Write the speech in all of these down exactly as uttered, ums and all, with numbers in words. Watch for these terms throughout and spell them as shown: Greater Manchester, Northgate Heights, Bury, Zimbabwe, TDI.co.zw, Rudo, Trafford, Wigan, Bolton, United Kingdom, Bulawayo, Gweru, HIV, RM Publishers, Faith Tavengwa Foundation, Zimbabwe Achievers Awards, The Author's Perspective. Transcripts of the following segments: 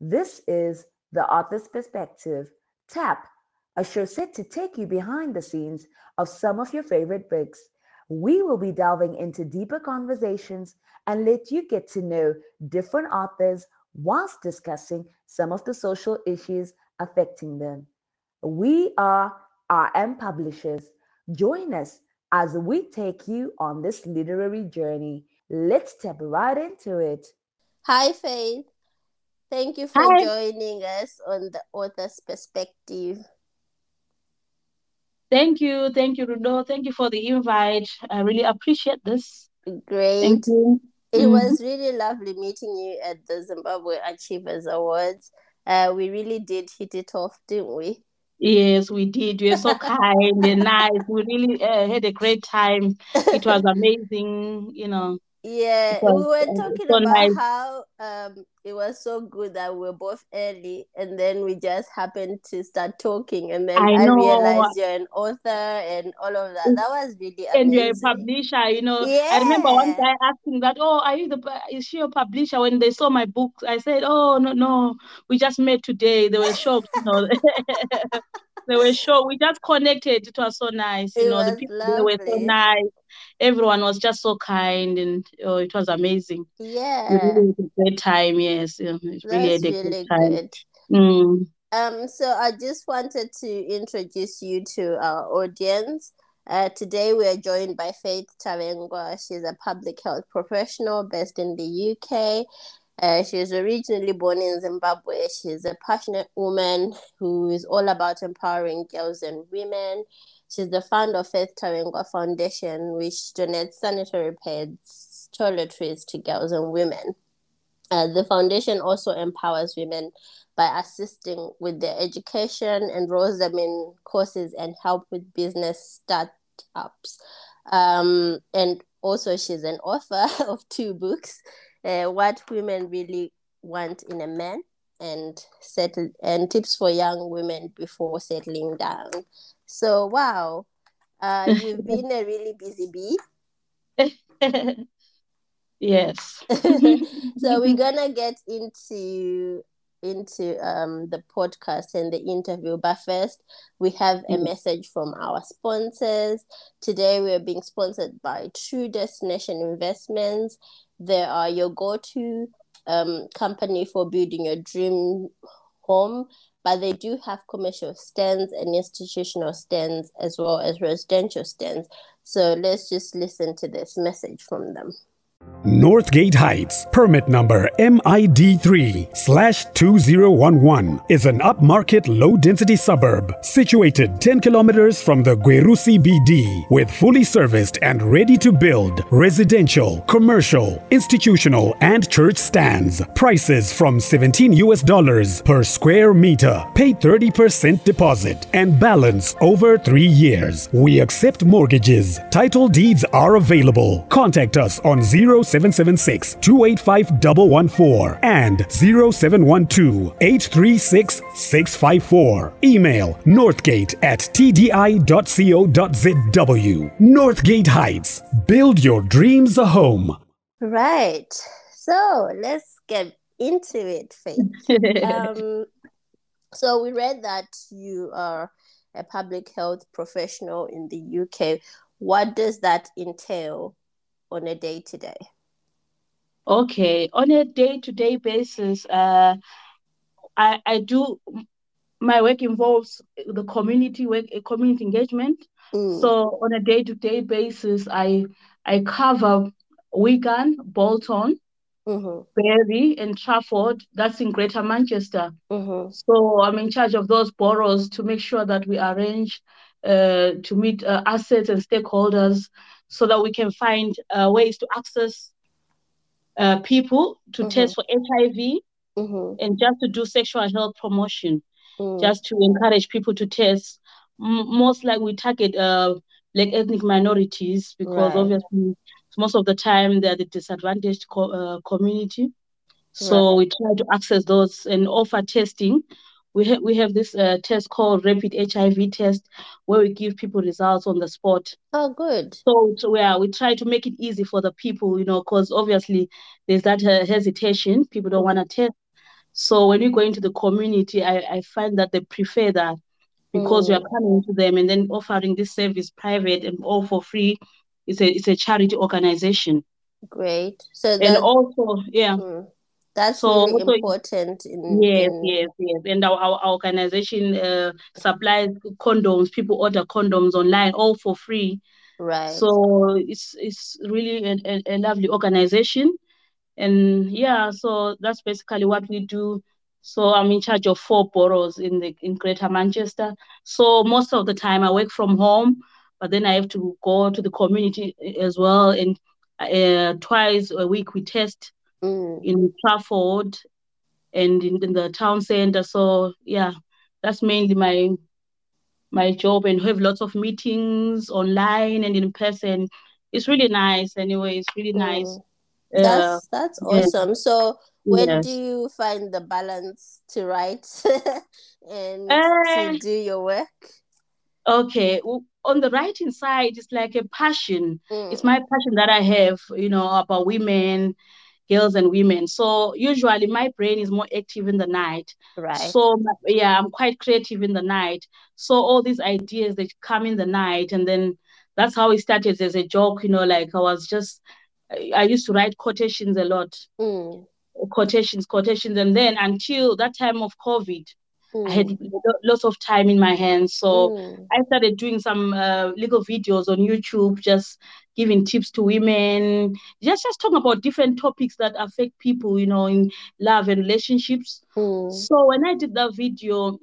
This is The Author's Perspective. Tap a show set to take you behind the scenes of some of your favorite books. We will be delving into deeper conversations and let you get to know different authors whilst discussing some of the social issues affecting them. We are R M Publishers. Join us as we take you on this literary journey. Let's step right into it. Hi, Faith. Thank you for Hi. joining us on The Author's Perspective. Thank you. Thank you, Rudo. Thank you for the invite. I really appreciate this. Great. Thank you. It mm-hmm. was really lovely meeting you at the Zimbabwe Achievers Awards. Uh, we really did hit it off, didn't we? Yes, we did. You were so kind and nice. We really uh, had a great time. It was amazing, you know. Yeah, was, we were talking so about nice. how um, it was so good that we were both early, and then we just happened to start talking, and then I, I realized you're an author and all of that. That was really amazing. And you're a publisher, you know. Yeah. I remember one guy asking that, oh, are you the? Is she a publisher? When they saw my book, I said, oh, no, no, we just met today. They were shocked, you know. They were sure we just connected. It was so nice, you it know. The people lovely. They were so nice. Everyone was just so kind, and oh, it was amazing. Yeah, it really was a great time. Yes, it really That's a really great time. Good. Mm. Um, so I just wanted to introduce you to our audience. Uh, today we are joined by Faith Tavengwa. She's a public health professional based in the U K. Uh, she was originally born in Zimbabwe. She's a passionate woman who is all about empowering girls and women. She's the founder of Faith Tavengwa Foundation, which donates sanitary pads, toiletries to girls and women. Uh, the foundation also empowers women by assisting with their education, enrolls them in courses, and help with business startups. Um, and also she's an author of two books, Uh, What Women Really Want in a Man, and settle and tips for young women before settling down. So wow, uh, you've been a really busy bee. Yes. So we're gonna get into into um the podcast and the interview, but first we have a message from our sponsors. Today we are being sponsored by True Destination Investments. They are your go-to um, company for building your dream home, but they do have commercial stands and institutional stands as well as residential stands. So let's just listen to this message from them. Northgate Heights, permit number M I D three slash two zero one one, is an upmarket low-density suburb situated ten kilometers from the Gweru C B D, with fully serviced and ready-to-build residential, commercial, institutional, and church stands. Prices from seventeen U S dollars per square meter. Pay thirty percent deposit and balance over three years. We accept mortgages. Title deeds are available. Contact us on zero seven seven six two eight five one one four and zero seven one two eight three six six five four. Email northgate at T D I dot co dot z w. Northgate Heights. Build your dreams a home. Right. So let's get into it, Faith. um, so we read that you are a public health professional in the U K. What does that entail on a day-to-day? Okay, on a day-to-day basis, uh, I, I do, my work involves the community work, community engagement. Mm. So on a day-to-day basis, I I cover Wigan, Bolton, mm-hmm. Bury, and Trafford. That's in Greater Manchester. Mm-hmm. So I'm in charge of those boroughs to make sure that we arrange uh, to meet uh, assets and stakeholders, so that we can find uh, ways to access uh, people to mm-hmm. test for H I V mm-hmm. and just to do sexual health promotion, mm. just to encourage people to test. M- most like we target uh, like ethnic minorities, because right. obviously most of the time they're the disadvantaged co- uh, community. So right. we try to access those and offer testing. We, ha- we have this uh, test called rapid H I V test, where we give people results on the spot. Oh, good. So, so yeah, we try to make it easy for the people, you know, because obviously there's that uh, hesitation. People don't want to test. So when you go into the community, I, I find that they prefer that, because mm. we are coming to them and then offering this service private and all for free. It's a it's a charity organization. Great. So that, and also yeah, mm, that's so really also, important. In, yes, in... yes, yes. And our, our organization uh, supplies condoms. People order condoms online, all for free. Right. So it's it's really a, a, a lovely organization, and yeah. So that's basically what we do. So I'm in charge of four boroughs in the in Greater Manchester. So most of the time I work from home, but then I have to go to the community as well. And uh, twice a week we test mm. in Trafford and in, in the town centre. So yeah, that's mainly my my job, and have lots of meetings online and in person. It's really nice. Anyway, it's really mm. nice. That's uh, that's awesome. Yeah. So where yes. do you find the balance to write and uh, to do your work? Okay. Well, on the writing side, it's like a passion. Mm. It's my passion that I have, you know, about women, girls and women. So usually my brain is more active in the night. Right. So yeah, I'm quite creative in the night. So all these ideas, they come in the night. And then that's how it started as a joke, you know, like I was just... I used to write quotations a lot, mm. quotations, quotations. And then until that time of COVID, mm. I had lots of time in my hands. So mm. I started doing some uh, little videos on YouTube, just giving tips to women, just, just talking about different topics that affect people, you know, in love and relationships. Mm. So when I did that video,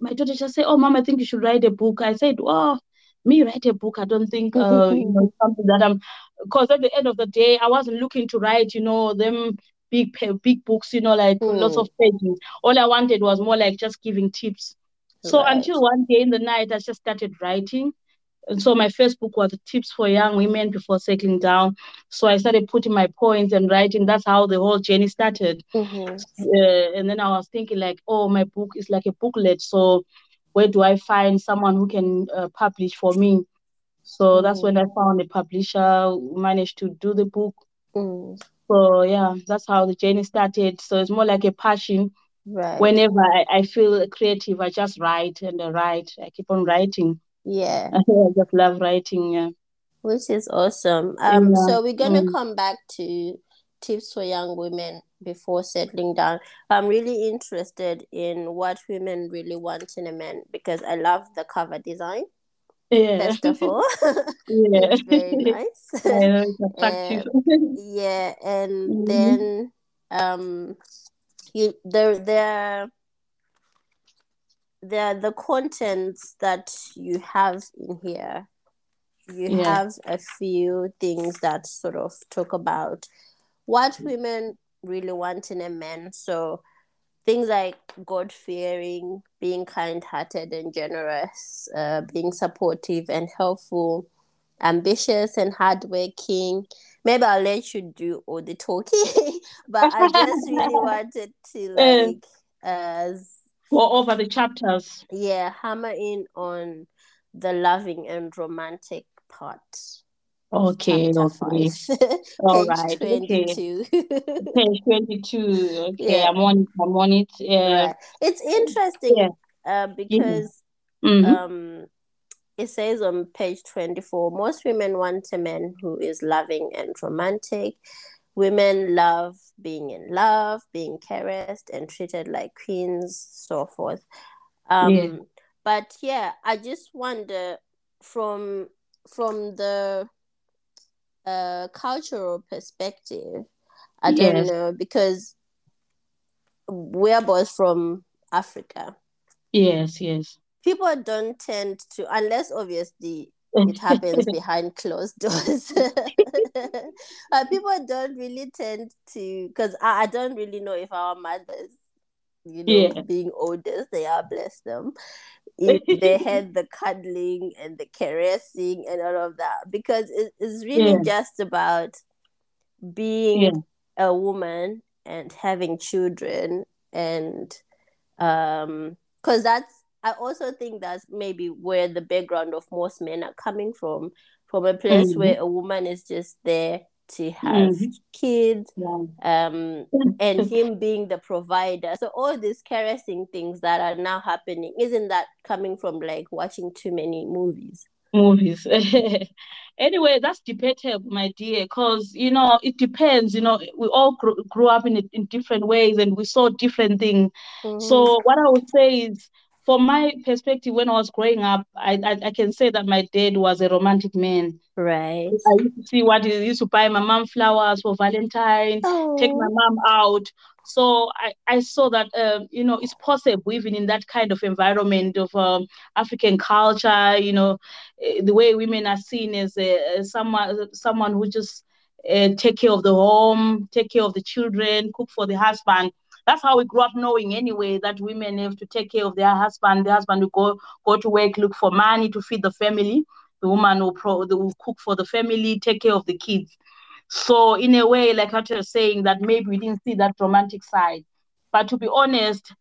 my daughter just said, "Oh, Mom, I think you should write a book." I said, "Oh, me write a book, I don't think, uh, you know, something that I'm," because at the end of the day, I wasn't looking to write, you know, them big, big books, you know, like mm. lots of pages. All I wanted was more like just giving tips. So right. until one day in the night, I just started writing. And so my first book was Tips for Young Women Before Settling Down. So I started putting my points and writing. That's how the whole journey started. Mm-hmm. uh, and then I was thinking like, oh, my book is like a booklet. So where do I find someone who can uh, publish for me? So that's mm. when I found a publisher, managed to do the book. Mm. So yeah, that's how the journey started. So it's more like a passion. Right. Whenever I, I feel creative, I just write and I write. I keep on writing. Yeah. I just love writing. Yeah. Which is awesome. Um. Yeah. So we're going to mm. come back to tips for young women before settling down. I'm really interested in what women really want in a man, because I love the cover design. Yeah. First of all, yeah, very nice. Yeah, and, yeah, and mm-hmm. then um, you there there there the contents that you have in here. You yeah. have a few things that sort of talk about what women really want in a man. So things like God-fearing, being kind-hearted and generous, uh, being supportive and helpful, ambitious and hardworking. Maybe I'll let you do all the talking, but I just really wanted to like... Uh, go over the chapters. Yeah, hammer in on the loving and romantic part. Okay, okay. All right. twenty-two. Okay. Page twenty-two. Okay, yeah. I'm on. I'm on it. Yeah, right. It's interesting. Yeah. Uh, because mm-hmm. um, it says on page twenty-four, most women want a man who is loving and romantic. Women love being in love, being caressed and treated like queens, so forth. Um, yeah. But yeah, I just wonder from from the Uh, cultural perspective, I yes. don't know, because we're both from Africa. Yes, yes. People don't tend to, unless obviously it happens behind closed doors. uh, people don't really tend to, because I, I don't really know if our mothers, you know, yeah. being oldest, they are, bless them, if they had the cuddling and the caressing and all of that, because it, it's really yeah. just about being yeah. a woman and having children, and um because that's, I also think that's maybe where the background of most men are coming from, from a place mm-hmm. where a woman is just there he has mm-hmm. kids, yeah. um, and him being the provider. So all these caressing things that are now happening, isn't that coming from like watching too many movies? Movies. Anyway, that's debatable, my dear, because, you know, it depends. You know, we all grew, grew up in, in different ways and we saw different things. Mm-hmm. So what I would say is, from my perspective, when I was growing up, I, I I can say that my dad was a romantic man. Right. I used to see what he used to buy my mom flowers for Valentine's, oh. take my mom out. So I, I saw that, um, you know, it's possible even in that kind of environment of um, African culture, you know, the way women are seen as uh, someone, someone who just uh, take care of the home, take care of the children, cook for the husband. That's how we grew up knowing anyway, that women have to take care of their husband. The husband will go, go to work, look for money to feed the family. The woman will, pro- will cook for the family, take care of the kids. So in a way, like what you're saying, that maybe we didn't see that romantic side. But to be honest,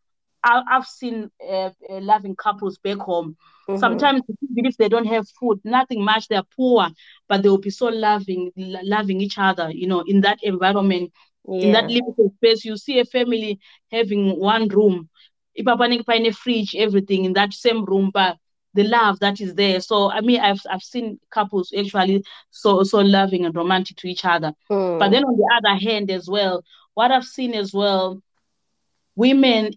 I, I've seen uh, uh, loving couples back home. Mm-hmm. Sometimes even if they don't have food, nothing much, they're poor, but they will be so loving, lo- loving each other, you know, in that environment. Yeah. In that limited space, you see a family having one room, a fridge, everything in that same room, but the love that is there. So I mean, I've I've seen couples actually so so loving and romantic to each other. Mm. But then on the other hand, as well, what I've seen as well, women,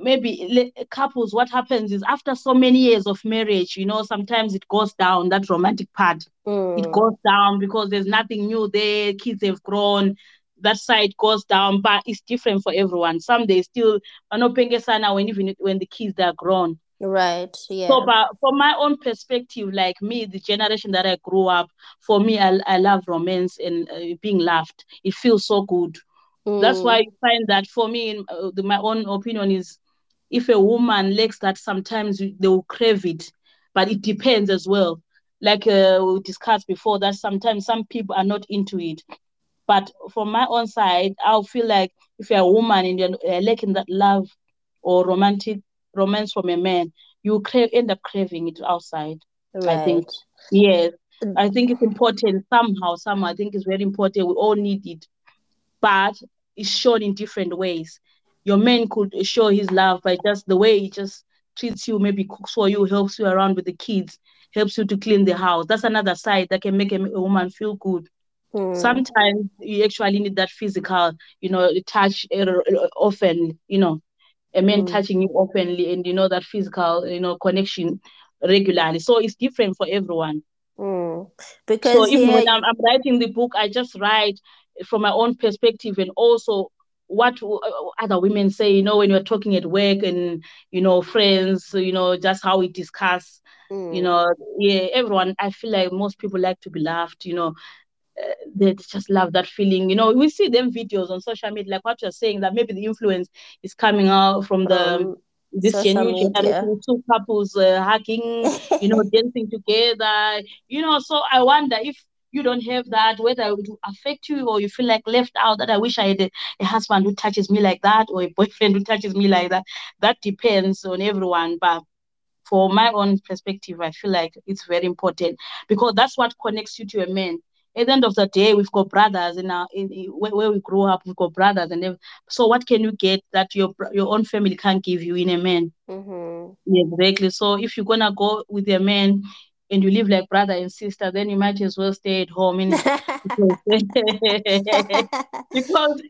maybe couples. What happens is after so many years of marriage, you know, sometimes it goes down, that romantic part. Mm. It goes down because there's nothing new there. Kids have grown. That side goes down, but it's different for everyone. Some they still are not paying now when even when the kids they are grown. Right. Yeah. So but from my own perspective, like me, the generation that I grew up, for me, I, I love romance and uh, being loved. It feels so good. Mm. That's why you find that for me, in, uh, the, my own opinion is, if a woman lacks that, sometimes they will crave it, but it depends as well. Like uh, we discussed before, that sometimes some people are not into it. But from my own side, I'll feel like if you're a woman and you're lacking that love or romantic romance from a man, you crave, end up craving it outside. Right. I think, yes, I think it's important somehow. Somehow, I think it's very important. We all need it, but it's shown in different ways. Your man could show his love by just the way he just treats you, maybe cooks for you, helps you around with the kids, helps you to clean the house. That's another side that can make a, a woman feel good. Hmm. Sometimes you actually need that physical, you know, touch often, you know, a man hmm. touching you openly and, you know, that physical, you know, connection regularly. So it's different for everyone. Hmm. Because so even yeah, when I'm, I'm writing the book, I just write from my own perspective and also what other women say, you know, when you're talking at work and, you know, friends, you know, just how we discuss, hmm. you know, yeah, everyone, I feel like most people like to be loved, you know. Uh, they just love that feeling, you know. We see them videos on social media, like what you're saying, that maybe the influence is coming out from the um, this generation, two couples uh, hugging, you know, dancing together, you know. So I wonder if you don't have that, whether it will affect you or you feel like left out, that I wish I had a, a husband who touches me like that or a boyfriend who touches me like that. That depends on everyone, but for my own perspective, I feel like it's very important because that's what connects you to a man. At the end of the day, we've got brothers in our in, in where, where we grew up. We've got brothers, and so what can you get that your your own family can't give you in a man? Mm-hmm. Yeah, exactly. So if you're gonna go with a man and you live like brother and sister, then you might as well stay at home, in because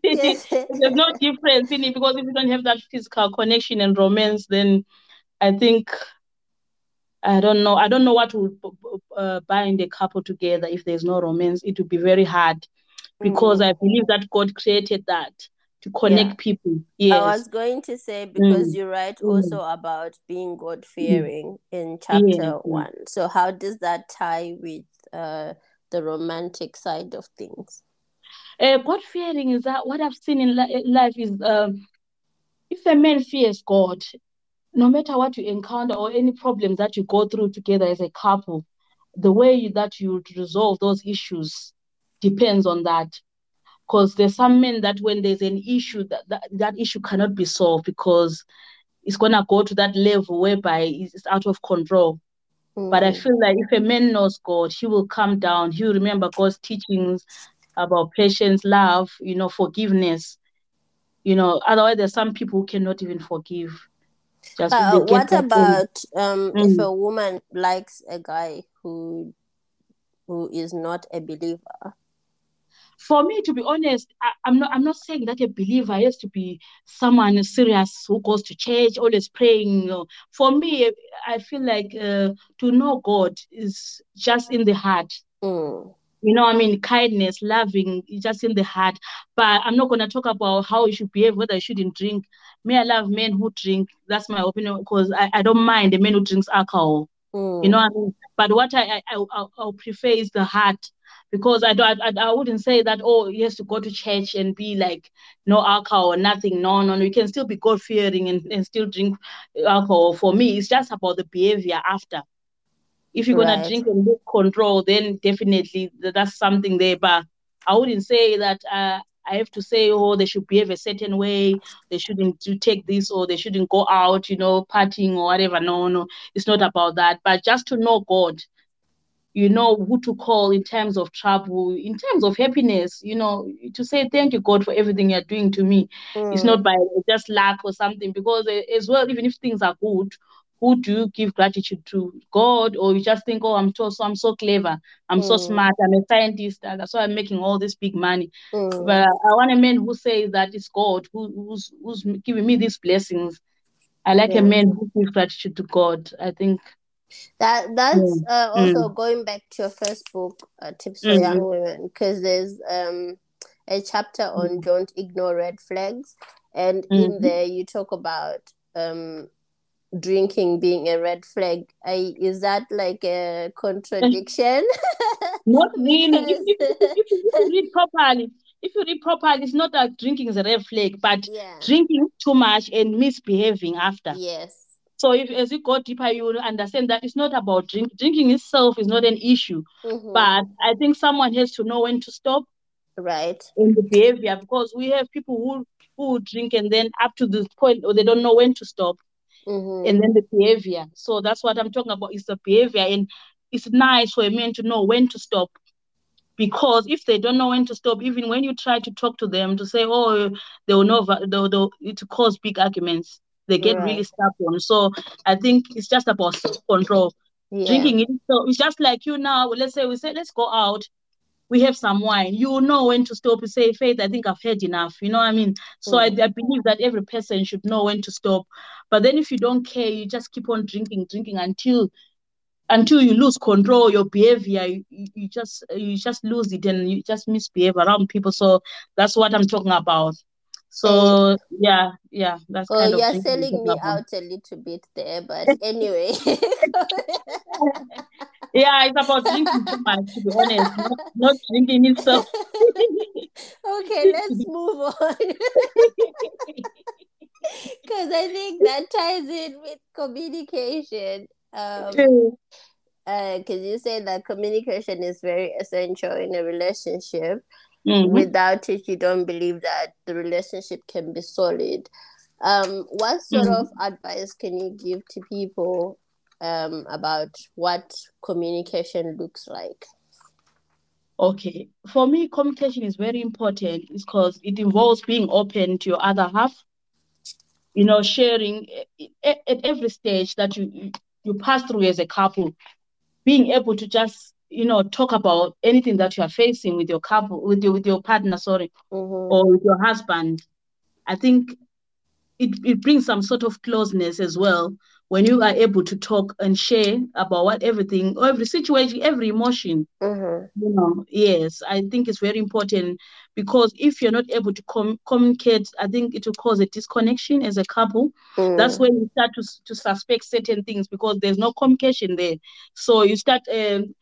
there's no difference in it. Because if you don't have that physical connection and romance, then I think. I don't know. I don't know what would uh, bind a couple together if there's no romance. It would be very hard because mm. I believe that God created that to connect yeah. people. Yes. I was going to say, because mm. you write mm. also about being God-fearing mm. in chapter yeah. one. So how does that tie with uh, the romantic side of things? Uh, God-fearing is that what I've seen in li- life is um, if a man fears God, no matter what you encounter or any problems that you go through together as a couple, the way that you resolve those issues depends on that. Because there's some men that when there's an issue, that, that, that issue cannot be solved because it's going to go to that level whereby it's out of control. Mm-hmm. But I feel like if a man knows God, he will come down. He will remember God's teachings about patience, love, you know, forgiveness. You know, otherwise there's some people who cannot even forgive. Just uh, what about um, mm. if a woman likes a guy who who is not a believer? For me, to be honest, I, I'm not. I'm not saying that a believer has to be someone serious who goes to church, always praying. You know. For me, I feel like uh, to know God is just in the heart. Mm. You know, I mean, kindness, loving, just in the heart. But I'm not going to talk about how you should behave, whether you shouldn't drink. May I love men who drink. That's my opinion, because I, I don't mind the men who drinks alcohol. Mm. You know what I mean? But what I, I, I, I prefer is the heart, because I, don't, I, I wouldn't say that, oh, he has to go to church and be like, no alcohol or nothing. No, no, no. You can still be God-fearing and, and still drink alcohol. For me, it's just about the behavior after. If you're going right. to drink and lose control, then definitely that's something there. But I wouldn't say that uh, I have to say, oh, they should behave a certain way. They shouldn't take this, or they shouldn't go out, you know, partying or whatever. No, no, it's not about that. But just to know God, you know, who to call in terms of trouble, in terms of happiness, you know, to say, thank you, God, for everything you're doing to me. Mm. It's not by just luck or something, because as well, even if things are good, who do you give gratitude to? God? Or you just think, oh, I'm so, so I'm so clever. I'm mm. so smart. I'm a scientist. And that's why I'm making all this big money. Mm. But I want a man who says that it's God who, who's, who's giving me these blessings. I like yeah. a man who gives gratitude to God, I think. That That's mm. uh, also mm. going back to your first book, uh, Tips for mm-hmm. Young Women, because there's um, a chapter on mm-hmm. Don't Ignore Red Flags. And mm-hmm. in there, you talk about... Um, drinking being a red flag. I, is that like a contradiction? Not really. Because... if, if, if, if you read properly, if you read properly, it's not that drinking is a red flag, but yeah. drinking too much and misbehaving after. Yes. So if as you go deeper, you will understand that it's not about drink. Drinking itself is not an issue, mm-hmm. but I think someone has to know when to stop. Right. In the behavior, because we have people who who drink and then up to this point, or they don't know when to stop. Mm-hmm. And then the behavior. So that's what I'm talking about, is the behavior. And it's nice for a man to know when to stop, because if they don't know when to stop, even when you try to talk to them to say, oh, they will know, they'll, they'll, it cause big arguments. They get right. really stubborn. So I think it's just about self-control. Yeah. Drinking it. So it's just like you now, let's say we say, let's go out. We have some wine. You know when to stop. You say, Faith, I think I've had enough. You know what I mean? So mm. I, I believe that every person should know when to stop. But then if you don't care, you just keep on drinking, drinking until until you lose control, your behavior, you, you just you just lose it and you just misbehave around people. So that's what I'm talking about. So, yeah, yeah. that's well, kind of you're selling me out a little bit there, but anyway. Yeah, it's about drinking too much, to be honest. Not, not drinking itself. Okay, let's move on. Because I think that ties in with communication. Um, uh, because you say that communication is very essential in a relationship. Mm-hmm. Without it, you don't believe that the relationship can be solid. Um, what sort mm-hmm. of advice can you give to people um, about what communication looks like? Okay. For me, communication is very important. It's because it involves being open to your other half, you know, sharing at, at every stage that you, you pass through as a couple, being able to just you know, talk about anything that you are facing with your couple, with your with your partner, sorry, mm-hmm. or with your husband. I think it, it brings some sort of closeness as well when you are able to talk and share about what everything, every situation, every emotion. Mm-hmm. You know, yes, I think it's very important, because if you're not able to com- communicate, I think it will cause a disconnection as a couple. Mm. That's when you start to to suspect certain things, because there's no communication there. So you start. Um,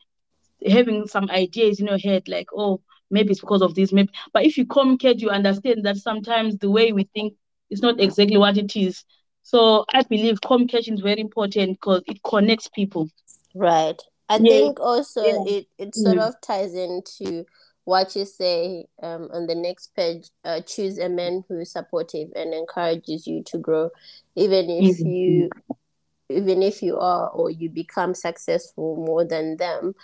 having some ideas in your head, like, oh, maybe it's because of this, maybe. But if you communicate, you understand that sometimes the way we think is not exactly what it is. So I believe communication is very important, because it connects people. Right. I yeah. think also yeah. it, it sort mm. of ties into what you say um, on the next page, uh, choose a man who is supportive and encourages you to grow, even if mm-hmm. you, even if you are or you become successful more than them.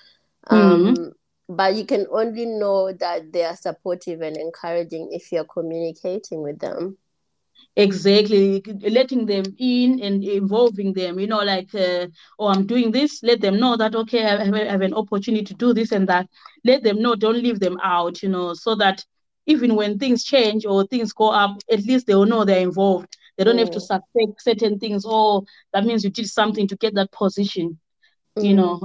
Um, mm-hmm. But you can only know that they are supportive and encouraging if you're communicating with them. Exactly, letting them in and involving them, you know, like, uh, oh, I'm doing this, let them know that, okay, I have, I have an opportunity to do this and that. Let them know, don't leave them out, you know, so that even when things change or things go up, at least they will know they're involved. They don't mm. have to suspect certain things, oh, that means you did something to get that position, mm. you know,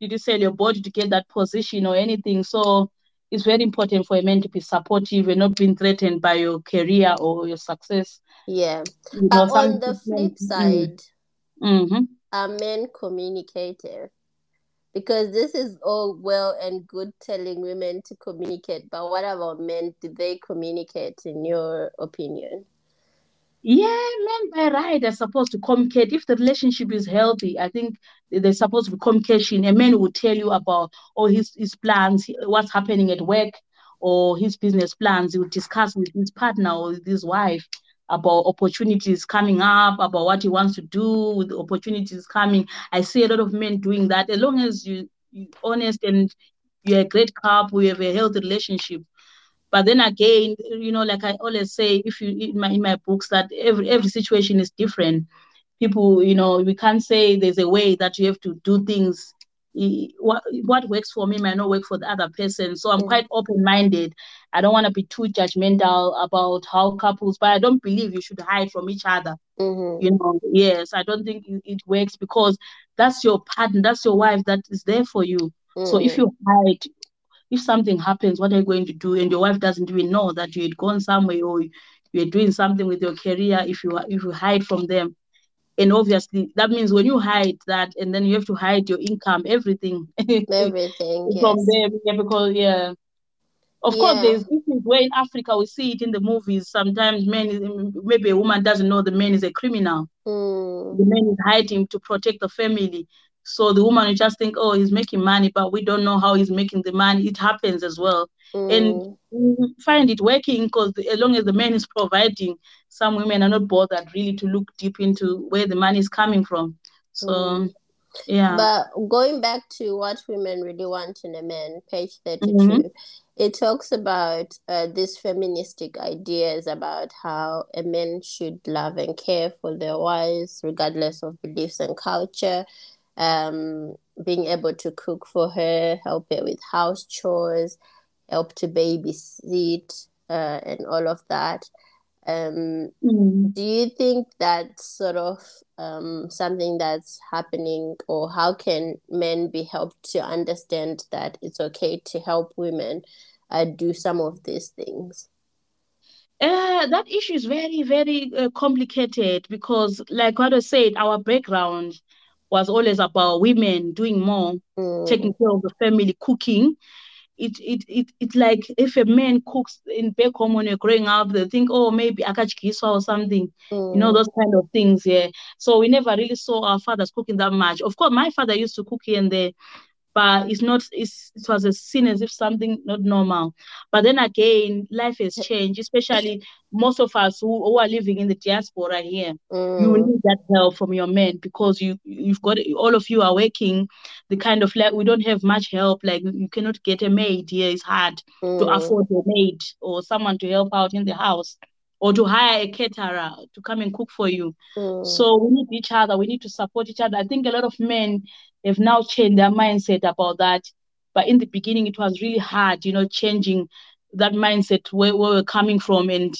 did you sell your body to get that position or anything, so... It's very important for a man to be supportive and not being threatened by your career or your success. Yeah. You know, uh, on the flip side, mm-hmm. are men communicative? Because this is all well and good telling women to communicate, but what about men? Do they communicate, in your opinion? Yeah, men by right are supposed to communicate. If the relationship is healthy, I think they're supposed to be communication. A man will tell you about all his, his plans, what's happening at work, or his business plans. He will discuss with his partner or with his wife about opportunities coming up, about what he wants to do with the opportunities coming. I see a lot of men doing that. As long as you, you're honest and you're a great couple, you have a healthy relationship. But then again, you know, like I always say, if you in my in my books, that every every situation is different. People, you know, we can't say there's a way that you have to do things. What what works for me might not work for the other person. So I'm quite open-minded. I don't want to be too judgmental about how couples, but I don't believe you should hide from each other. Mm-hmm. You know, yes, I don't think it works because that's your partner, that's your wife that is there for you. Mm-hmm. So if you hide, if something happens, what are you going to do? And your wife doesn't even know that you had gone somewhere or you're doing something with your career if you if you hide from them. And obviously, that means when you hide that, and then you have to hide your income, everything. Everything, yes. From them, yeah, because, yeah. Of yeah. course, there's issues where in Africa we see it in the movies. Sometimes men, maybe a woman doesn't know the man is a criminal. Mm. The man is hiding to protect the family. So the woman will just think, oh, he's making money, but we don't know how he's making the money. It happens as well. Mm. And we find it working because as long as the man is providing, some women are not bothered really to look deep into where the money is coming from. So, mm. yeah. But going back to what women really want in a man, page thirty-two, mm-hmm. it talks about uh, these feministic ideas about how a man should love and care for their wives regardless of beliefs and culture. Um, being able to cook for her, help her with house chores, help to babysit, uh, and all of that. Um, mm. Do you think that's sort of um, something that's happening, or how can men be helped to understand that it's okay to help women uh, do some of these things? Uh, that issue is very, very uh, complicated because, like what I said, our background was always about women doing more, mm. taking care of the family, cooking. It it it it's like if a man cooks in back home when you're growing up, they think, oh, maybe akachikiswa or something, mm. you know, those kind of things. Yeah. So we never really saw our fathers cooking that much. Of course, my father used to cook here and there, but it's not. It's, it was a sin as if something not normal. But then again, life has changed, especially most of us who, who are living in the diaspora here. Mm. You need that help from your men because you you've got all of you are working. The kind of like we don't have much help. Like you cannot get a maid here. It's hard mm. to afford a maid or someone to help out in the house or to hire a caterer to come and cook for you. Mm. So we need each other. We need to support each other. I think a lot of men have now changed their mindset about that. But in the beginning, it was really hard, you know, changing that mindset where, where we're coming from and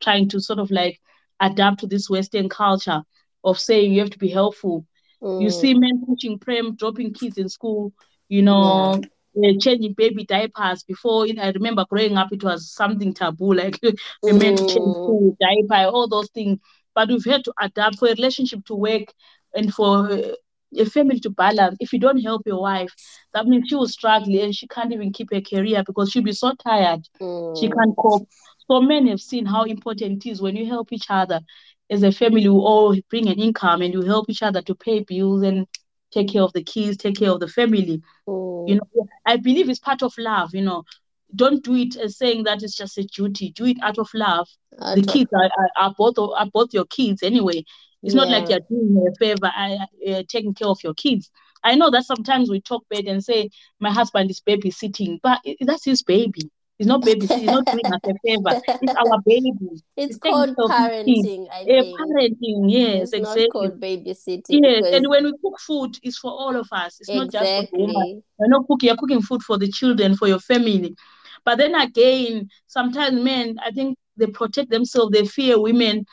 trying to sort of like adapt to this Western culture of saying you have to be helpful. Mm. You see men pushing prem, dropping kids in school, you know, yeah. changing baby diapers. Before, I remember growing up, it was something taboo, like we meant to change diaper, all those things. But we've had to adapt for a relationship to work and for a family to balance. If you don't help your wife, that means she will struggle and she can't even keep her career because she'll be so tired. Mm. She can't cope. So men have seen how important it is when you help each other. As a family, you all bring an income and you help each other to pay bills and take care of the kids, take care of the family. Mm. You know, I believe it's part of love, you know. Don't do it as saying that it's just a duty. Do it out of love. I the kids are, are, are, both, are both your kids anyway. It's yeah. not like you're doing a favor, uh, uh, taking care of your kids. I know that sometimes we talk bad and say, my husband is babysitting, but that's his baby. It's not babysitting, he's not doing us a favor. It's our baby. It's, it's called parenting, I think. Uh, parenting, yes, it's exactly. It's not called babysitting. Yes, because... and when we cook food, it's for all of us. It's exactly. not just for the woman. You're not cooking, you're cooking food for the children, for your family. But then again, sometimes men, I think they protect themselves. They fear women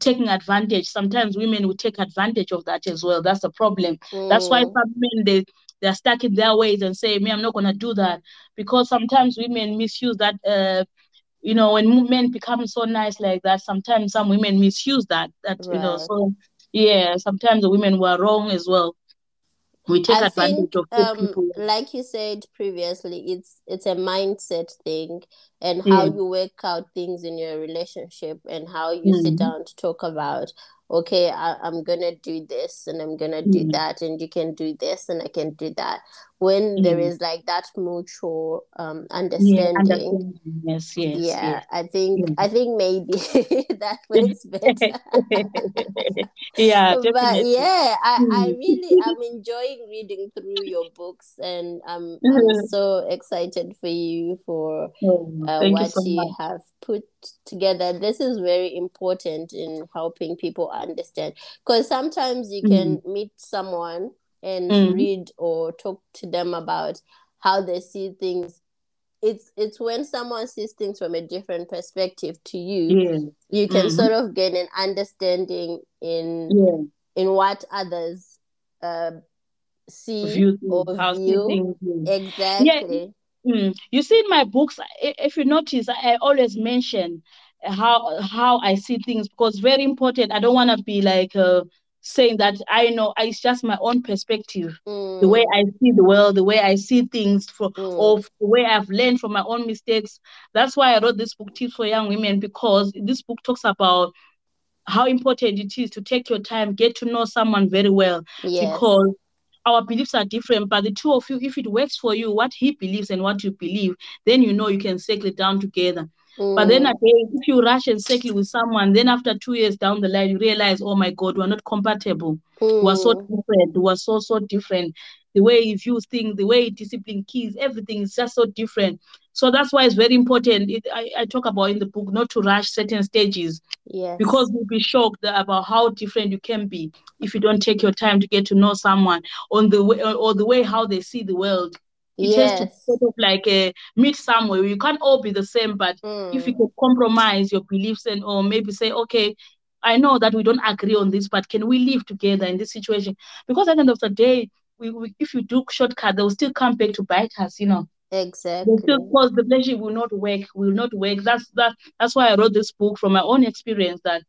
taking advantage. Sometimes women will take advantage of that as well. That's the problem. Mm. That's why some men, they, they're stuck in their ways and say, me, I'm not going to do that. Because sometimes women misuse that. Uh, you know, when men become so nice like that, sometimes some women misuse that. That right. you know, so yeah, sometimes the women were wrong as well. We take I advantage think, of um, people. Like you said previously, it's it's a mindset thing and mm. how you work out things in your relationship and how you mm. sit down to talk about, okay, I, I'm going to do this and I'm going to mm. do that and you can do this and I can do that. When mm. there is like that mutual um, understanding. Yeah, understanding. Yes, yes. Yeah, yes. I think, mm. I think maybe that works better. Yeah, definitely. But yeah, I, I really, I'm enjoying reading through your books and I'm, I'm so excited for you for oh, uh, what you, so you have put together. This is very important in helping people understand, because sometimes you can mm. meet someone and mm. read or talk to them about how they see things. It's it's when someone sees things from a different perspective to you, yeah. you can mm-hmm. sort of gain an understanding in yeah. in what others uh, see view or view. Exactly. Yeah. Mm. You see in my books, if you notice, I always mention how how I see things, because very important. I don't want to be like... Uh, saying that I know it's just my own perspective, mm. the way I see the world, the way I see things, for, mm. or the way I've learned from my own mistakes. That's why I wrote this book, Tips for Young Women, because this book talks about how important it is to take your time, get to know someone very well, yes. because our beliefs are different, but the two of you, if it works for you, what he believes and what you believe, then you know you can settle it down together. Mm. But then again, if you rush and settle with someone, then after two years down the line, you realize, oh my God, we're not compatible. Mm. We're so different. We're so, so different. The way you view things, the way you discipline kids, everything is just so different. So that's why it's very important. It, I, I talk about in the book, not to rush certain stages. Yes. Because you'll be shocked about how different you can be if you don't take your time to get to know someone on the way, or the way how they see the world. It yes. has to sort of like a meet somewhere. You can't all be the same, but mm. if you can compromise your beliefs and or maybe say, okay, I know that we don't agree on this, but can we live together in this situation? Because at the end of the day, we, we if you do shortcut, they'll still come back to bite us, you know. Exactly. Because the relationship will not work, will not work. That's that. That's why I wrote this book from my own experience, that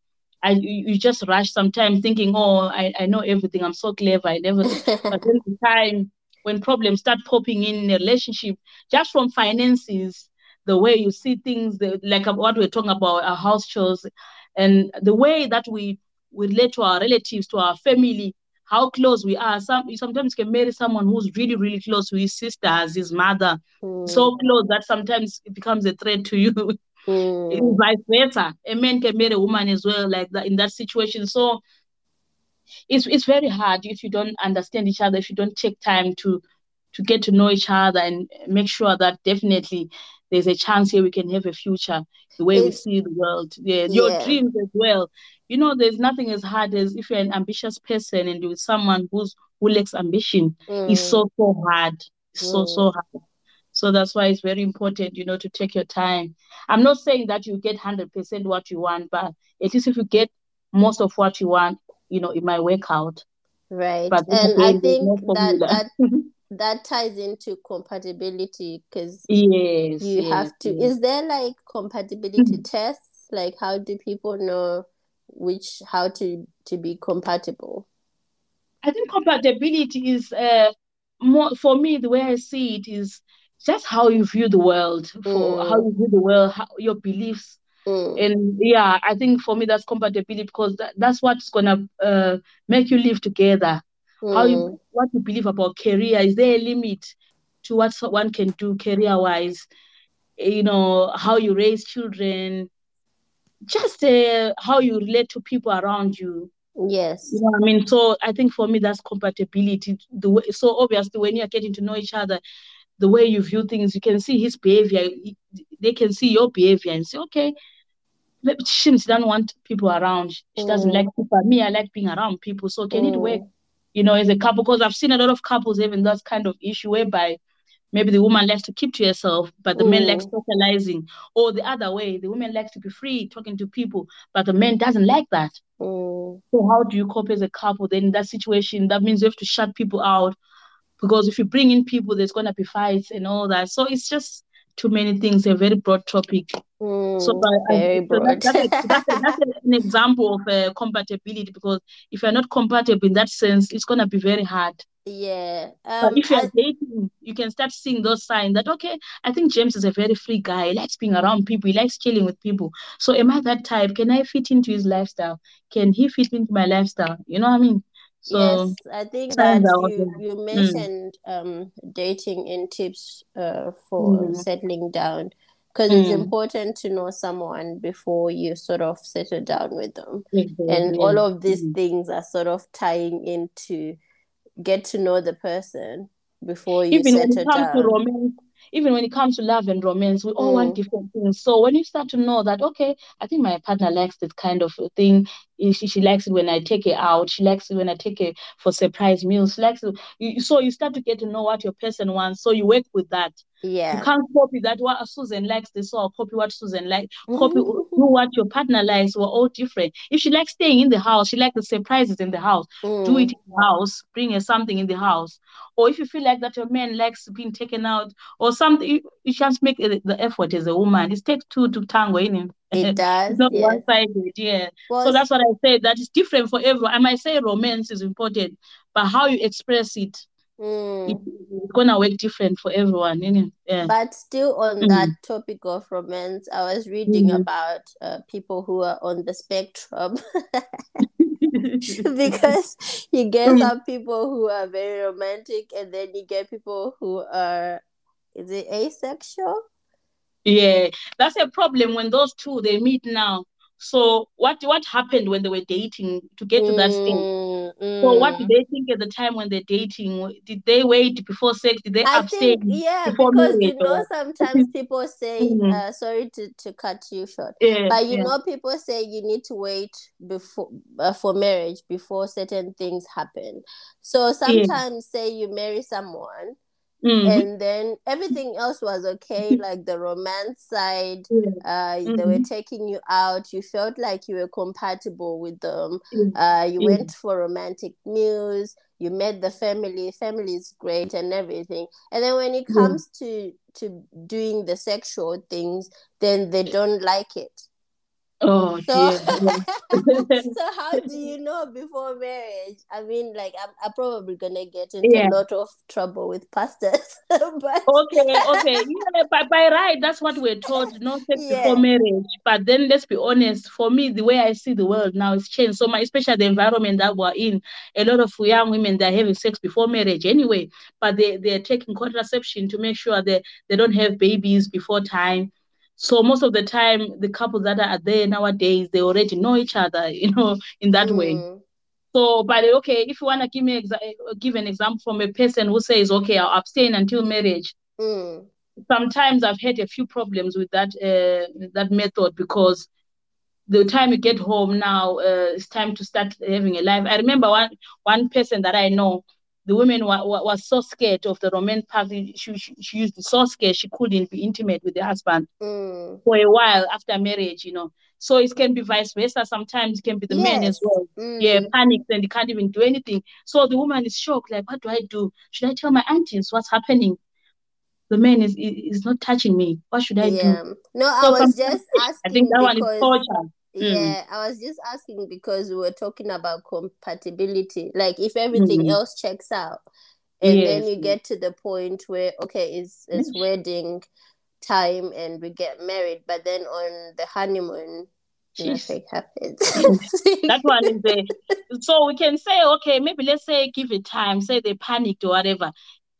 I you, you just rush sometimes thinking, oh, I, I know everything. I'm so clever. I never. But then the time... when problems start popping in, in a relationship, just from finances, the way you see things, the, like what we're talking about, our house chores, and the way that we, we relate to our relatives, to our family, how close we are. Some, you sometimes can marry someone who's really, really close to his sisters, his mother, mm. so close that sometimes it becomes a threat to you. Mm. It's vice versa. A man can marry a woman as well, like that in that situation. So It's it's very hard if you don't understand each other, if you don't take time to to get to know each other and make sure that definitely there's a chance here we can have a future, the way it, we see the world. Yeah, yeah. Your dreams as well. You know, there's nothing as hard as if you're an ambitious person and you're with someone who's, who lacks ambition. Mm. It's so, so hard. It's mm. so, so hard. So that's why it's very important, you know, to take your time. I'm not saying that you get one hundred percent what you want, but at least if you get most of what you want, you know, it might work out. Right. But and I think that, that that ties into compatibility, because yes, you yes, have to. Yes. Is there like compatibility tests? Like, how do people know which how to, to be compatible? I think compatibility is uh, more for me. The way I see it is just how you view the world, for mm. how you view the world, how, your beliefs. Mm. And yeah, I think for me that's compatibility, because that, that's what's gonna uh, make you live together. Mm. How you what you believe about career, is there a limit to what one can do career wise? You know, how you raise children, just uh, how you relate to people around you. Yes. You know what I mean? So I think for me, that's compatibility. The way, so obviously, when you're getting to know each other, the way you view things, you can see his behavior. He, they can see your behavior and say, okay, she doesn't want people around. She mm. doesn't like people. Me, I like being around people. So can mm. it work? You know, as a couple, because I've seen a lot of couples having that kind of issue whereby maybe the woman likes to keep to herself, but the mm. man likes socializing. Or the other way, the woman likes to be free, talking to people, but the man doesn't like that. Mm. So how do you cope as a couple then in that situation? That means you have to shut people out, because if you bring in people, there's going to be fights and all that. So it's just too many things, a very broad topic. Mm, so but, very I, broad. So that, that's, a, that's, a, that's an example of uh, compatibility, because if you're not compatible in that sense, it's going to be very hard. Yeah. Um, but if you're I, dating, you can start seeing those signs that, okay, I think James is a very free guy. He likes being around people. He likes chilling with people. So am I that type? Can I fit into his lifestyle? Can he fit into my lifestyle? You know what I mean? So, yes, I think that you, you mentioned mm. um, dating in tips uh, for mm. settling down, because mm. it's important to know someone before you sort of settle down with them. Mm-hmm. And yeah. all of these mm. things are sort of tying into get to know the person before you even settle when it comes down. To romance, even when it comes to love and romance, we all mm. want different things. So when you start to know that, okay, I think my partner likes this kind of thing. She, she likes it when I take her out. She likes it when I take her for surprise meals. She likes it. You, so you start to get to know what your person wants. So you work with that. Yeah. You can't copy that. What Susan likes this, or copy what Susan likes. Copy do what your partner likes. We're all different. If she likes staying in the house, she likes the surprises in the house. Mm. Do it in the house. Bring her something in the house. Or if you feel like that your man likes being taken out or something, you, you just make the, the effort as a woman. It takes two to tango, innit? It does. It's not yes. one-sided, yeah. Well, so that's what I say, that is different for everyone. I might say romance is important, but how you express it, mm. it it's gonna work different for everyone, isn't it? Yeah. But still on mm. that topic of romance, I was reading mm. about uh, people who are on the spectrum. Because you get some people who are very romantic, and then you get people who are, is it asexual? Yeah, that's a problem when those two, they meet now. So what what happened when they were dating to get to that stage? Mm, so what did they think at the time when they're dating? Did they wait before sex? Did they I abstain? Think, yeah, because you know or... sometimes people say, mm-hmm. uh, sorry to, to cut you short, yeah, but you yeah. know people say you need to wait before uh, for marriage before certain things happen. So sometimes yeah. say you marry someone, Mm-hmm. and then everything else was okay, like the romance side, yeah. uh, mm-hmm. they were taking you out, you felt like you were compatible with them, mm-hmm. uh, you mm-hmm. went for romantic meals, you met the family, family is great and everything, and then when it comes mm-hmm. to, to doing the sexual things, then they don't like it. Oh, so, dear. So how do you know before marriage? I mean, like, I'm, I'm probably gonna get into yeah. a lot of trouble with pastors. But... okay, okay, yeah, but by right, that's what we're told. No sex yeah. before marriage. But then let's be honest. For me, the way I see the world now is changed. So my, especially the environment that we're in, a lot of young women that are having sex before marriage anyway. But they they're taking contraception to make sure that they don't have babies before time. So most of the time, the couples that are there nowadays, they already know each other, you know, in that mm. way. So, but okay, if you want to give me exa- give an example from a person who says, okay, I'll abstain until marriage. Mm. Sometimes I've had a few problems with that uh, that method, because the time you get home now, uh, it's time to start having a life. I remember one one person that I know, the woman wa- wa- was so scared of the romance part. She, she, she used to be so scared she couldn't be intimate with the husband mm. for a while after marriage, you know. So it can be vice versa. Sometimes it can be the yes. man as well. Mm. Yeah, panics and they can't even do anything. So the woman is shocked, like, what do I do? Should I tell my aunties what's happening? The man is is not touching me. What should I yeah. do? No, I so was just asking I think that one is torture. Yeah, I was just asking because we were talking about compatibility. Like if everything mm-hmm. else checks out, and yes. then you get to the point where, okay, it's, it's wedding time and we get married, but then on the honeymoon, nothing happens. That one is there. So we can say, okay, maybe let's say give it time, say they panicked or whatever,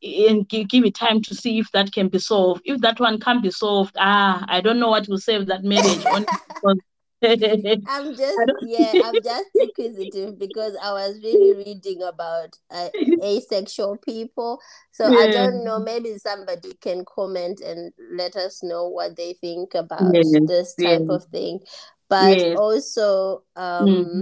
and give, give it time to see if that can be solved. If that one can't be solved, ah, I don't know what will save that marriage. I'm just yeah, I'm just inquisitive because I was really reading about uh, asexual people. So yeah. I don't know. Maybe somebody can comment and let us know what they think about yeah. this type yeah. of thing. But yeah. also, um, mm-hmm.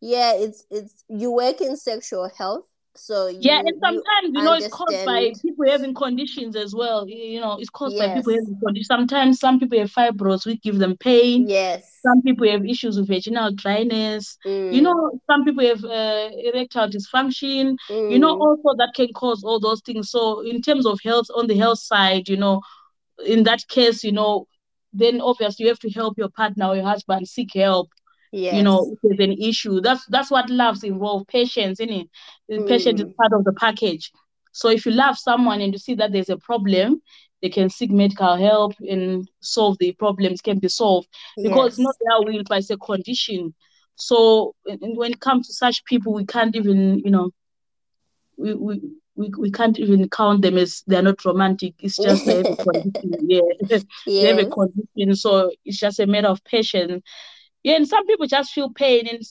yeah, it's it's you work in sexual health. So you, yeah, and sometimes you, you know understand. It's caused by people having conditions as well. You know, it's caused yes. by people having conditions. Sometimes some people have fibroids, which give them pain. Yes. Some people have issues with vaginal dryness. Mm. You know, some people have uh, erectile dysfunction. Mm. You know, also that can cause all those things. So in terms of health, on the health side, you know, in that case, you know, then obviously you have to help your partner or your husband seek help. Yes. You know, it's an issue. That's that's what loves involve patience, isn't it? Patience mm. is part of the package. So if you love someone and you see that there's a problem, they can seek medical help and solve the problems can be solved because yes. not their will, but it's a condition. So when it comes to such people, we can't even, you know, we we. We we can't even count them as they're not romantic. It's just they have a condition. Yeah. Yes. They have a condition. So it's just a matter of patience. Yeah, and some people just feel pain. And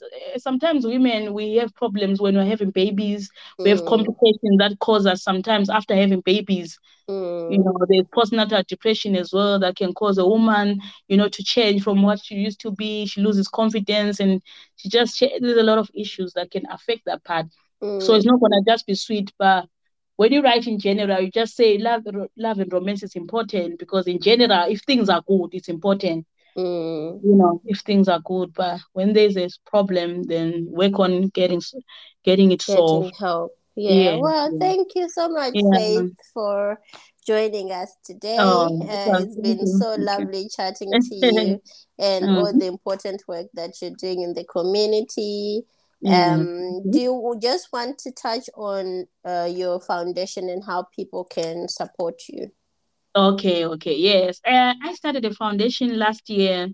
sometimes women, we have problems when we're having babies. Mm. We have complications that cause us sometimes after having babies. Mm. You know, there's postnatal depression as well that can cause a woman, you know, to change from what she used to be. She loses confidence and she just, there's a lot of issues that can affect that part. Mm. So it's not going to just be sweet, but when you write in general, you just say love, love and romance is important because in general, if things are good, it's important. Mm. You know, if things are good, but when there's a problem, then work on getting getting it getting solved. Help. Yeah. yeah. Well, yeah. thank you so much, yeah. Faith, for joining us today. Oh, uh, it's been so lovely chatting to you and mm. all the important work that you're doing in the community. Um, do you just want to touch on uh, your foundation and how people can support you? Okay, okay, yes. Uh, I started a foundation last year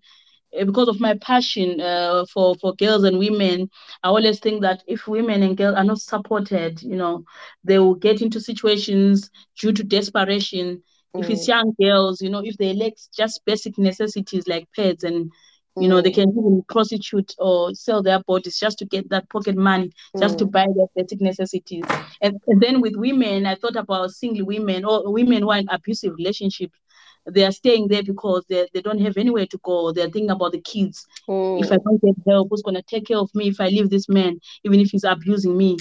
because of my passion uh, for, for girls and women. I always think that if women and girls are not supported, you know, they will get into situations due to desperation. Mm. If it's young girls, you know, if they lack just basic necessities like pads and you know, they can even prostitute or sell their bodies just to get that pocket money, just mm. to buy their basic necessities. And, and then with women, I thought about single women or women who are in abusive relationships. They are staying there because they, they don't have anywhere to go. They're thinking about the kids. Mm. If I don't get help, who's going to take care of me if I leave this man? Even if he's abusing me,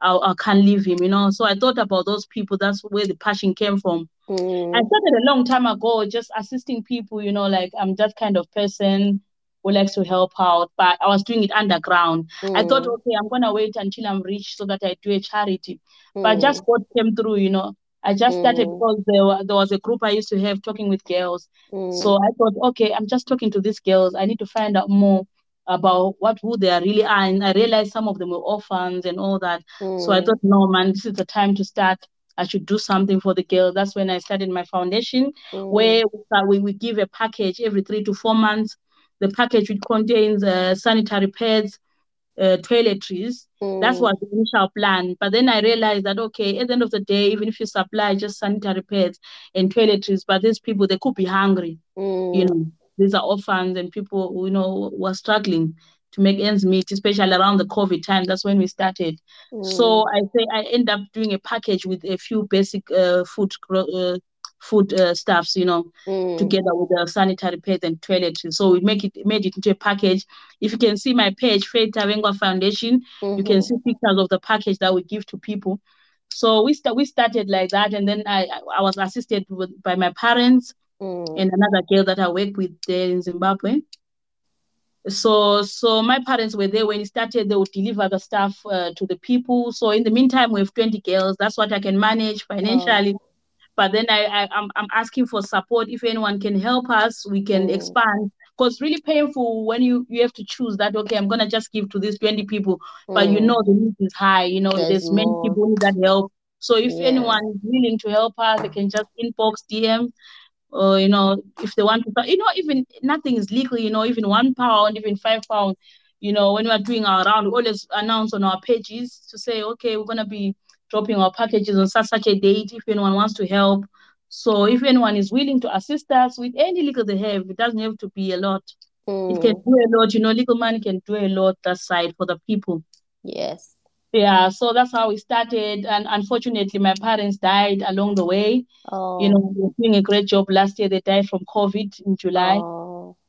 I, I can't leave him, you know. So I thought about those people. That's where the passion came from. Mm. I started a long time ago just assisting people, you know, like I'm that kind of person who likes to help out, but I was doing it underground. Mm. I thought, okay, I'm going to wait until I'm rich so that I do a charity. Mm. But just God came through, you know. I just mm. started because there, were, there was a group I used to have talking with girls. Mm. So I thought, okay, I'm just talking to these girls. I need to find out more about what who they really are. And I realized some of them were orphans and all that. Mm. So I thought, no, man, this is the time to start. I should do something for the girls. That's when I started my foundation, mm. where we, start, we, we give a package every three to four months. The package which contains uh, sanitary pads, uh, toiletries. Mm. That's what the initial plan. But then I realized that, okay, at the end of the day, even if you supply just sanitary pads and toiletries, but these people, they could be hungry. Mm. You know, these are orphans and people who, you know, were struggling to make ends meet, especially around the COVID time. That's when we started. Mm. So I say I end up doing a package with a few basic uh, food uh, food uh, stuffs, you know, mm. together with the sanitary pads and toiletries. So we make it made it into a package. If you can see my page, Faith Tavengwa Foundation, mm-hmm. you can see pictures of the package that we give to people. So we st- we started like that, and then I I was assisted with, by my parents mm. and another girl that I work with there in Zimbabwe. So so my parents were there when it started. They would deliver the stuff uh, to the people. So in the meantime, we have twenty girls. That's what I can manage financially. Mm. But then I, I, I'm I'm asking for support. If anyone can help us, we can mm. expand. Because it's really painful when you, you have to choose that, okay, I'm going to just give to these twenty people. Mm. But you know the need is high. You know, there's, there's many people who need that help. So if yeah. anyone is willing to help us, they can just inbox, D M, or, you know, if they want to. But, you know, even nothing is legal, you know, even one pound, even five pounds. You know, when we're doing our round, we always announce on our pages to say, okay, we're going to be dropping our packages on such, such a date if anyone wants to help. So if anyone is willing to assist us with any little they have, it doesn't have to be a lot. Mm. It can do a lot. You know, legal man can do a lot that side for the people. Yes. Yeah, so that's how we started. And unfortunately, my parents died along the way. Oh. You know, they were doing a great job last year. They died from COVID in July. Oh.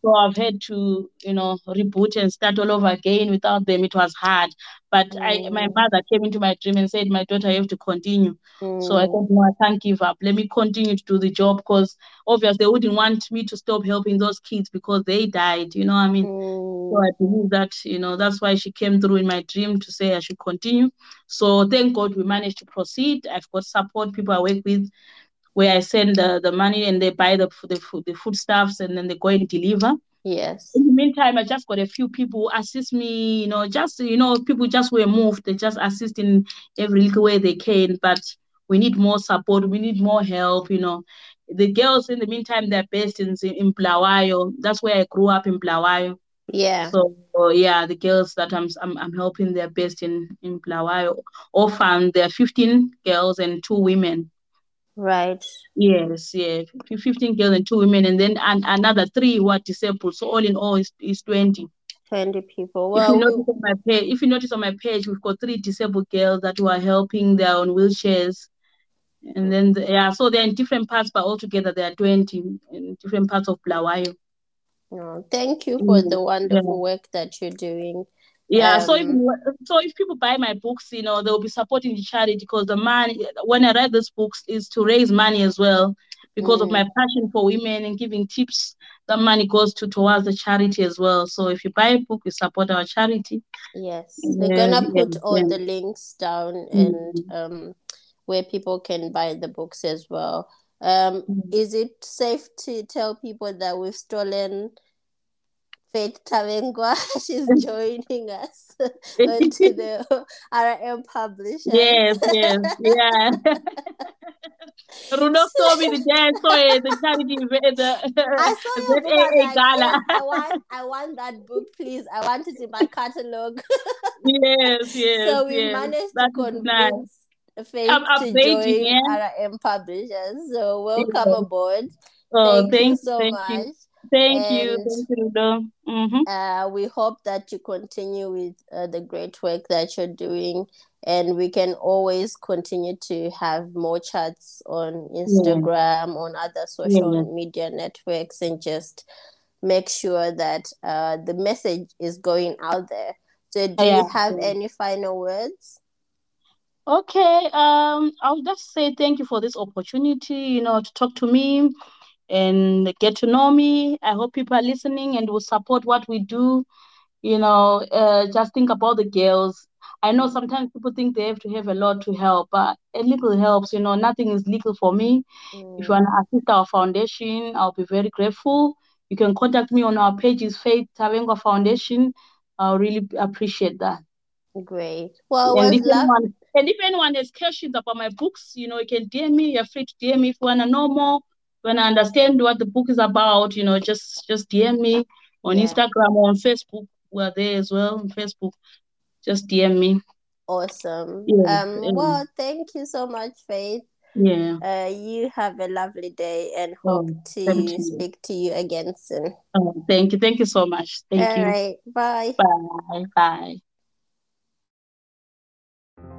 So I've had to, you know, reboot and start all over again. Without them, it was hard. But mm. I, my mother came into my dream and said, my daughter, you have to continue. Mm. So I said, no, I can't give up. Let me continue to do the job, because obviously they wouldn't want me to stop helping those kids because they died. You know what I mean? Mm. So I believe that, you know, that's why she came through in my dream to say I should continue. So thank God we managed to proceed. I've got support, people I work with, where I send the, the money and they buy the the food, the foodstuffs, and then they go and deliver. Yes. In the meantime, I just got a few people who assist me, you know, just, you know, people just were moved. They just assist in every little way they can, but we need more support. We need more help, you know. The girls, in the meantime, they're based in, in Bulawayo. That's where I grew up, in Bulawayo. Yeah. So, uh, yeah, the girls that I'm I'm, I'm helping, they're based in, in Bulawayo. Often, there are fifteen girls and two women. Right. Yes, yeah. fifteen girls and two women, and then an, another three who are disabled. So all in all is, is twenty. twenty people. Well, if you, notice on my page, if you notice on my page, we've got three disabled girls that who are helping. They're on wheelchairs. And then, the, yeah, so they're in different parts, but altogether they are twenty in different parts of Bulawayo. Oh, thank you for mm-hmm. the wonderful yeah. work that you're doing. Yeah, um, so if so if people buy my books, you know, they'll be supporting the charity, because the man, when I write these books, is to raise money as well, because mm. of my passion for women and giving tips. That money goes to towards the charity as well. So if you buy a book, you support our charity. Yes, we're yeah, gonna put yeah, all yeah. the links down mm-hmm. and um, where people can buy the books as well. Um, mm-hmm. Is it safe to tell people that we've stolen Faith Tavengwa? She's joining us to the R M Publishers. Yes, yes, yeah. Runo saw me the day I saw it, the charity event, the I saw it, like, gala. I want, I want that book, please. I want it in my catalogue. Yes, yes. So we yes. managed That's to convince nice. Faith I'm, I'm to join yeah. R M Publishers. So welcome yeah. aboard. Oh, thank, thank you so thank much. You. Thank and, you. Thank you, Rudo. Mm-hmm. uh, we hope that you continue with uh, the great work that you're doing, and we can always continue to have more chats on Instagram, yeah. on other social yeah. media networks, and just make sure that uh, the message is going out there. So do yeah. you have yeah. any final words? Okay. Um, I'll just say thank you for this opportunity, you know, to talk to me and get to know me. I hope people are listening and will support what we do. You know, uh, just think about the girls. I know sometimes people think they have to have a lot to help, but a little helps. You know, nothing is little for me. Mm. If you want to assist our foundation, I'll be very grateful. You can contact me on our pages, Faith Tavengwa Foundation. I'll really appreciate that. Great. Well, and if, anyone, and if anyone has questions about my books, you know, you can D M me. You're free to D M me if you want to know more. When I understand what the book is about, you know, just, just D M me on yeah. Instagram or on Facebook. We're there as well on Facebook. Just D M me. Awesome. Yeah. Um. Yeah. Well, thank you so much, Faith. Yeah. Uh, you have a lovely day, and hope oh, to speak to you again soon. Oh, thank you. Thank you so much. Thank All you. All right. Bye. Bye. Bye.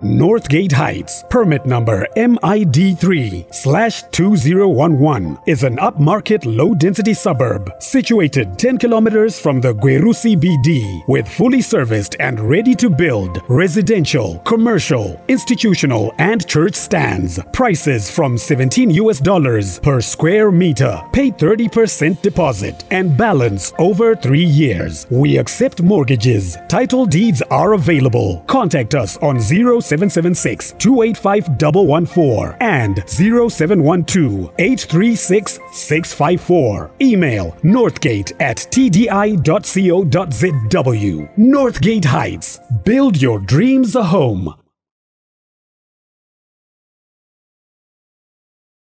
Northgate Heights, permit number M I D three slash two zero one one, is an upmarket low-density suburb situated ten kilometers from the Gweru C B D, with fully serviced and ready-to-build residential, commercial, institutional, and church stands. Prices from seventeen U S dollars per square meter. Pay thirty percent deposit and balance over three years. We accept mortgages. Title deeds are available. Contact us on zero seven seven six two eight five one one four and zero seven one two eight three six six five four. Email northgate at T D I dot co dot z w. Northgate Heights. Build your dreams a home.